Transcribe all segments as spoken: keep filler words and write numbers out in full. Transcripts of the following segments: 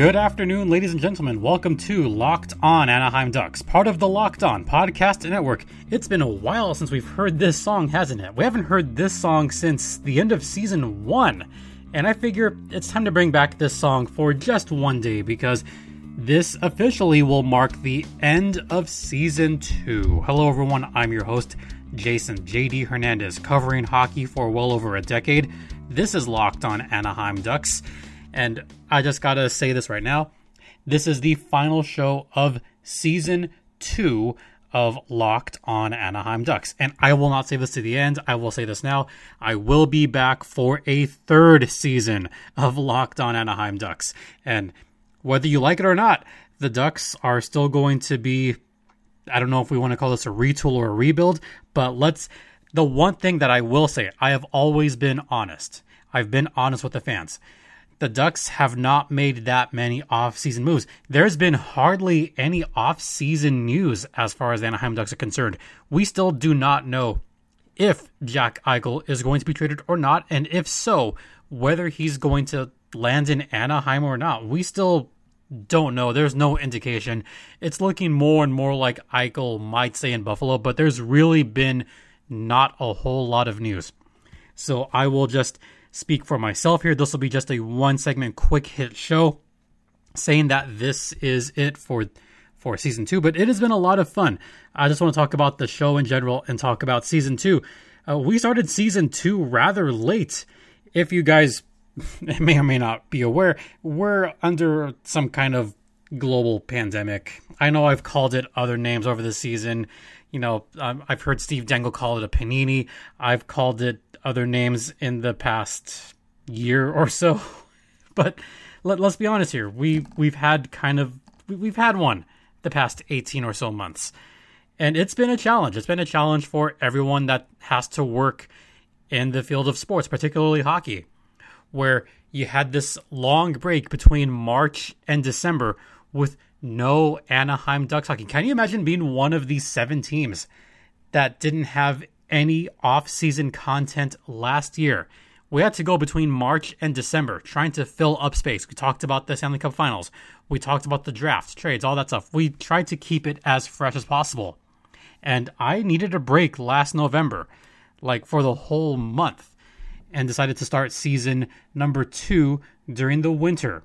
Good afternoon, ladies and gentlemen. Welcome to Locked on Anaheim Ducks, part of the Locked on Podcast Network. It's been a while since we've heard this song, hasn't it? We haven't heard this song since the end of season one, and I figure it's time to bring back this song for just one day because this officially will mark the end of season two. Hello, everyone. I'm your host, Jason J D Hernandez, covering hockey for well over a decade. This is Locked on Anaheim Ducks. And I just gotta say this right now, this is the final show of season two of Locked on Anaheim Ducks. And I will not say this to the end, I will say this now, I will be back for a third season of Locked on Anaheim Ducks. And whether you like it or not, the Ducks are still going to be, I don't know if we want to call this a retool or a rebuild, but let's, the one thing that I will say, I have always been honest. I've been honest with the fans. The Ducks have not made that many off-season moves. There's been hardly any off-season news as far as the Anaheim Ducks are concerned. We still do not know if Jack Eichel is going to be traded or not, and if so, whether he's going to land in Anaheim or not. We still don't know. There's no indication. It's looking more and more like Eichel might stay in Buffalo, but there's really been not a whole lot of news. So I will just speak for myself here. This will be just a one segment quick hit show saying that this is it for for season two, but it has been a lot of fun. I just want to talk about the show in general and talk about season two. Uh, we started season two rather late. If you guys may or may not be aware, we're under some kind of global pandemic. I know I've called it other names over the season. You know, um, I've heard Steve Dangle call it a panini. I've called it other names in the past year or so, but let, let's be honest here. We we've had kind of, we've had one the past eighteen or so months, and it's been a challenge. It's been a challenge for everyone that has to work in the field of sports, particularly hockey, where you had this long break between March and December with no Anaheim Ducks hockey. Can you imagine being one of these seven teams that didn't have any off-season content last year? We had to go between March and December trying to fill up space. We talked about the Stanley Cup Finals. We talked about the drafts, trades, all that stuff. We tried to keep it as fresh as possible. And I needed a break last November, like for the whole month, and decided to start season number two during the winter.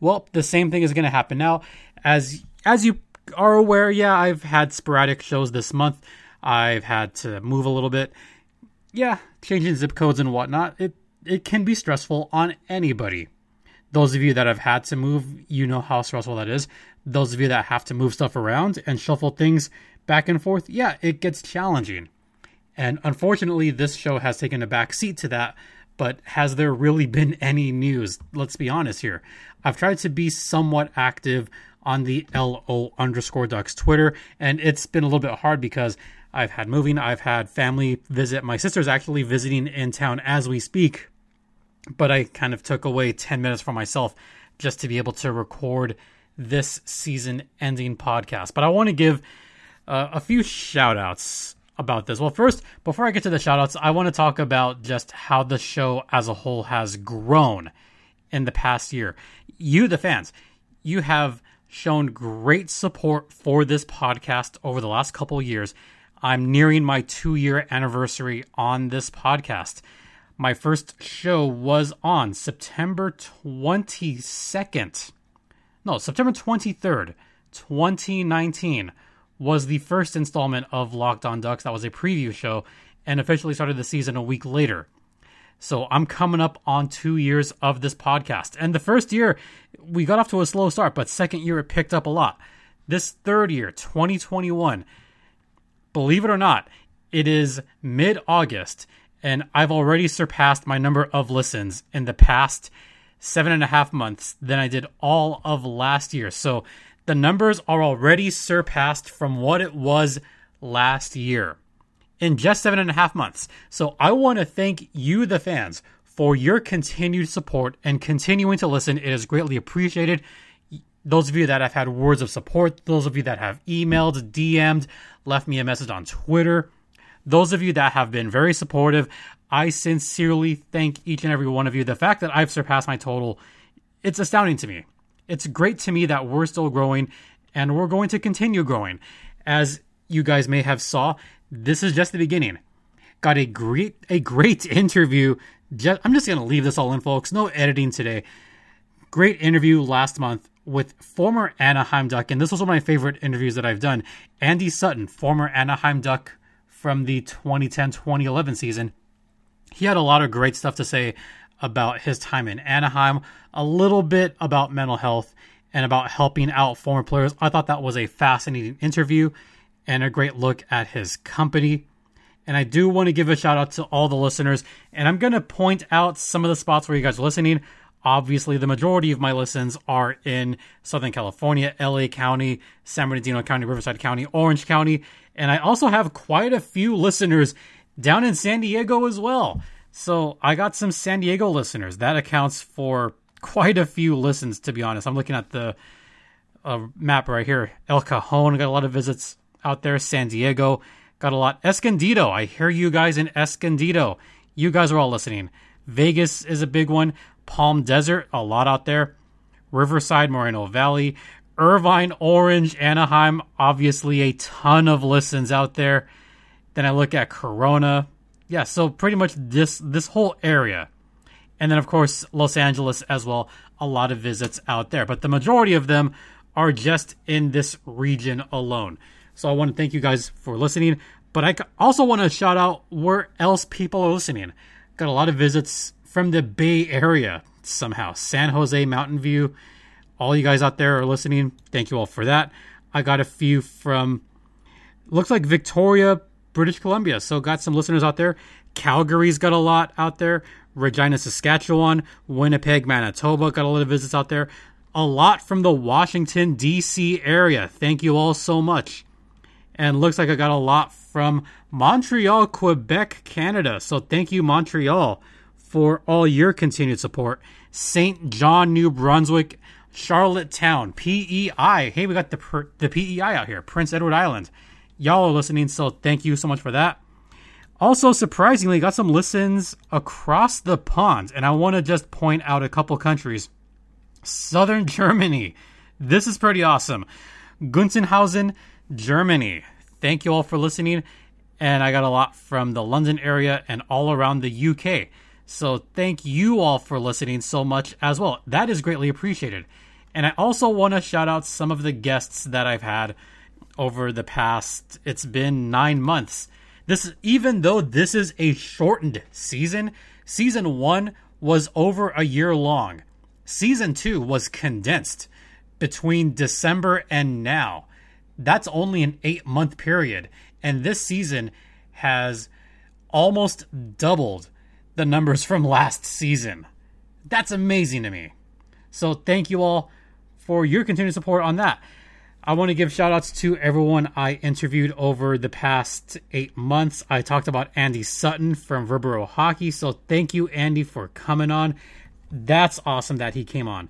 Well, the same thing is going to happen now. As, as you are aware, yeah, I've had sporadic shows this month. I've had to move a little bit. Yeah, changing zip codes and whatnot, it, it can be stressful on anybody. Those of you that have had to move, you know how stressful that is. Those of you that have to move stuff around and shuffle things back and forth, yeah, it gets challenging. And unfortunately, this show has taken a back seat to that, but has there really been any news? Let's be honest here. I've tried to be somewhat active on the L O underscore Ducks Twitter, and it's been a little bit hard because I've had moving, I've had family visit. My sister's actually visiting in town as we speak, but I kind of took away ten minutes for myself just to be able to record this season-ending podcast. But I want to give uh, a few shout-outs about this. Well, first, before I get to the shout-outs, I want to talk about just how the show as a whole has grown in the past year. You, the fans, you have shown great support for this podcast over the last couple of years. I'm nearing my two-year anniversary on this podcast. My first show was on September twenty-second. No, September twenty-third, twenty nineteen was the first installment of Locked on Ducks. That was a preview show and officially started the season a week later. So I'm coming up on two years of this podcast. And the first year, we got off to a slow start, but second year, it picked up a lot. This third year, twenty twenty-one, believe it or not, it is mid-August, and I've already surpassed my number of listens in the past seven and a half months than I did all of last year. So the numbers are already surpassed from what it was last year in just seven and a half months. So I want to thank you, the fans, for your continued support and continuing to listen. It is greatly appreciated. Those of you that have had words of support, those of you that have emailed, D M'd, left me a message on Twitter, those of you that have been very supportive, I sincerely thank each and every one of you. The fact that I've surpassed my total, it's astounding to me. it's great to me that we're still growing and we're going to continue growing. As you guys may have saw, this is just the beginning. Got a great, a great interview. Just, I'm just going to leave this all in, folks. No editing today. Great interview last month with former Anaheim Duck, and this was one of my favorite interviews that I've done. Andy Sutton, former Anaheim Duck from the twenty ten twenty eleven season. He had a lot of great stuff to say about his time in Anaheim, a little bit about mental health, and about helping out former players. I thought that was a fascinating interview and a great look at his company. And I do want to give a shout out to all the listeners. And I'm going to point out some of the spots where you guys are listening. Obviously, the majority of my listens are in Southern California, L A County, San Bernardino County, Riverside County, Orange County. And I also have quite a few listeners down in San Diego as well. So I got some San Diego listeners. That accounts for quite a few listens, to be honest. I'm looking at the uh, map right here. El Cajon, got a lot of visits out there. San Diego, got a lot. Escondido, I hear you guys in Escondido. You guys are all listening. Vegas is a big one. Palm Desert, a lot out there. Riverside, Moreno Valley, Irvine, Orange, Anaheim, obviously a ton of listens out there. Then I look at Corona. Yeah, so pretty much this this whole area. And then, of course, Los Angeles as well. A lot of visits out there. But the majority of them are just in this region alone. So I want to thank you guys for listening. But I also want to shout out where else people are listening. Got a lot of visits from the Bay Area somehow. San Jose, Mountain View. All you guys out there are listening. Thank you all for that. I got a few from, looks like Victoria, British Columbia. So got some listeners out there. Calgary's got a lot out there. Regina, Saskatchewan. Winnipeg, Manitoba. Got a lot of visits out there. A lot from the Washington, D C area. Thank you all so much. And looks like I got a lot from Montreal, Quebec, Canada. So thank you, Montreal, for all your continued support. Saint John, New Brunswick, Charlottetown, P E I. Hey, we got the the P E I out here, Prince Edward Island. Y'all are listening, so thank you so much for that. Also, surprisingly, got some listens across the pond. And I want to just point out a couple countries. Southern Germany. This is pretty awesome. Gunzenhausen, Germany. Thank you all for listening. And I got a lot from the London area and all around the U K. So thank you all for listening so much as well. That is greatly appreciated. And I also want to shout out some of the guests that I've had over the past, it's been nine months. This, even though this is a shortened season, season one was over a year long. Season two was condensed between December and now. That's only an eight-month period, and this season has almost doubled the numbers from last season. That's amazing to me. So thank you all for your continued support on that. I want to give shout-outs to everyone I interviewed over the past eight months. I talked about Andy Sutton from Verboro Hockey, so thank you, Andy, for coming on. That's awesome that he came on.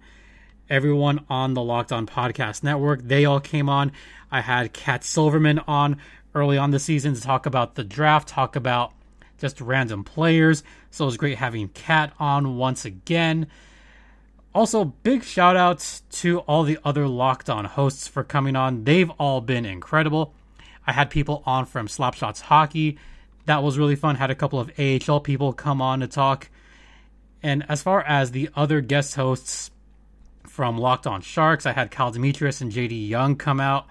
Everyone on the Locked On Podcast Network, they all came on. I had Kat Silverman on early on the season to talk about the draft, talk about just random players. So it was great having Kat on once again. Also, big shout outs to all the other Locked On hosts for coming on. They've all been incredible. I had people on from Slapshots Hockey. That was really fun. Had a couple of A H L people come on to talk. And as far as the other guest hosts from Locked On Sharks, I had Cal Demetrius and J D Young come out.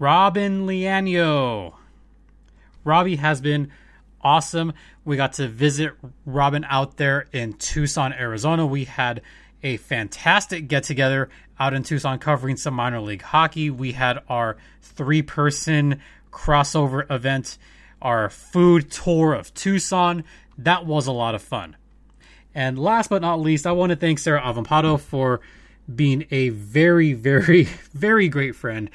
Robin Lianio. Robbie has been awesome. We got to visit Robin out there in Tucson, Arizona. We had a fantastic get-together out in Tucson covering some minor league hockey. We had our three-person crossover event, our food tour of Tucson. That was a lot of fun. And last but not least, I want to thank Sarah Avampato for being a very, very, very great friend.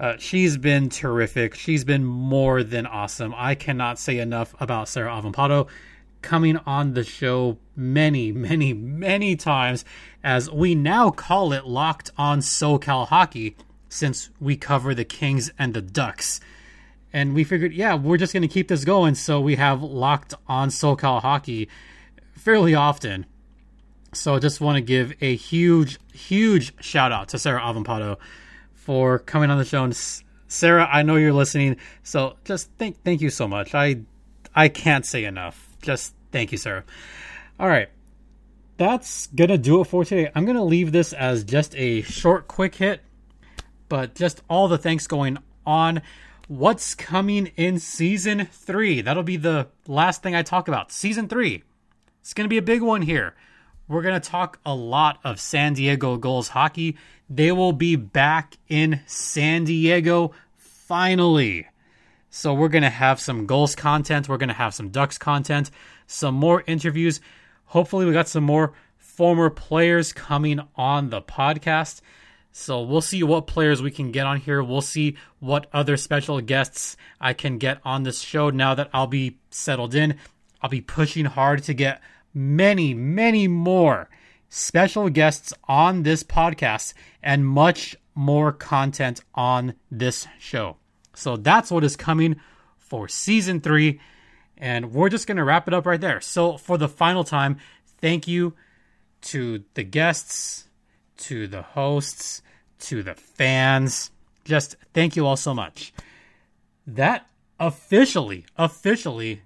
Uh, she's been terrific. She's been more than awesome. I cannot say enough about Sarah Avampato coming on the show many, many, many times, as we now call it Locked On SoCal Hockey, since we cover the Kings and the Ducks. And we figured, yeah, we're just going to keep this going, so we have Locked On SoCal Hockey fairly often. So I just want to give a huge, huge shout out to Sarah Avampato for coming on the show. And Sarah, I know you're listening, so just thank thank you so much. I I can't say enough. Just thank you, Sarah. All right, that's going to do it for today. I'm going to leave this as just a short, quick hit, but just all the thanks going on. What's coming in Season three? That'll be the last thing I talk about. Season three. It's going to be a big one here. We're going to talk a lot of San Diego Gulls hockey. They will be back in San Diego finally. So we're going to have some Gulls content. We're going to have some Ducks content, some more interviews. Hopefully we got some more former players coming on the podcast. So we'll see what players we can get on here. We'll see what other special guests I can get on this show now that I'll be settled in. I'll be pushing hard to get many, many more special guests on this podcast and much more content on this show. So that's what is coming for Season three. And we're just going to wrap it up right there. So for the final time, thank you to the guests, to the hosts, to the fans. Just thank you all so much. That officially, officially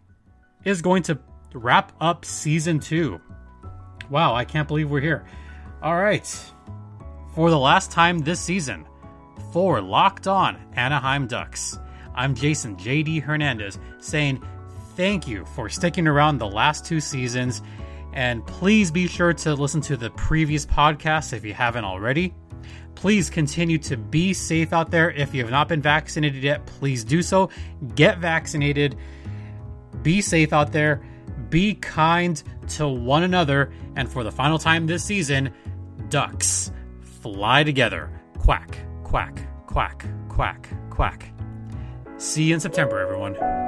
is going to wrap up Season two. Wow, I can't believe we're here. All right. For the last time this season, for Locked On Anaheim Ducks, I'm Jason J D Hernandez saying thank you for sticking around the last two seasons, and please be sure to listen to the previous podcasts if you haven't already. Please continue to be safe out there. If you have not been vaccinated yet, please do so. Get vaccinated. Be safe out there. Be kind to one another. And for the final time this season, Ducks, fly together. Quack, quack, quack, quack, quack. See you in September, everyone.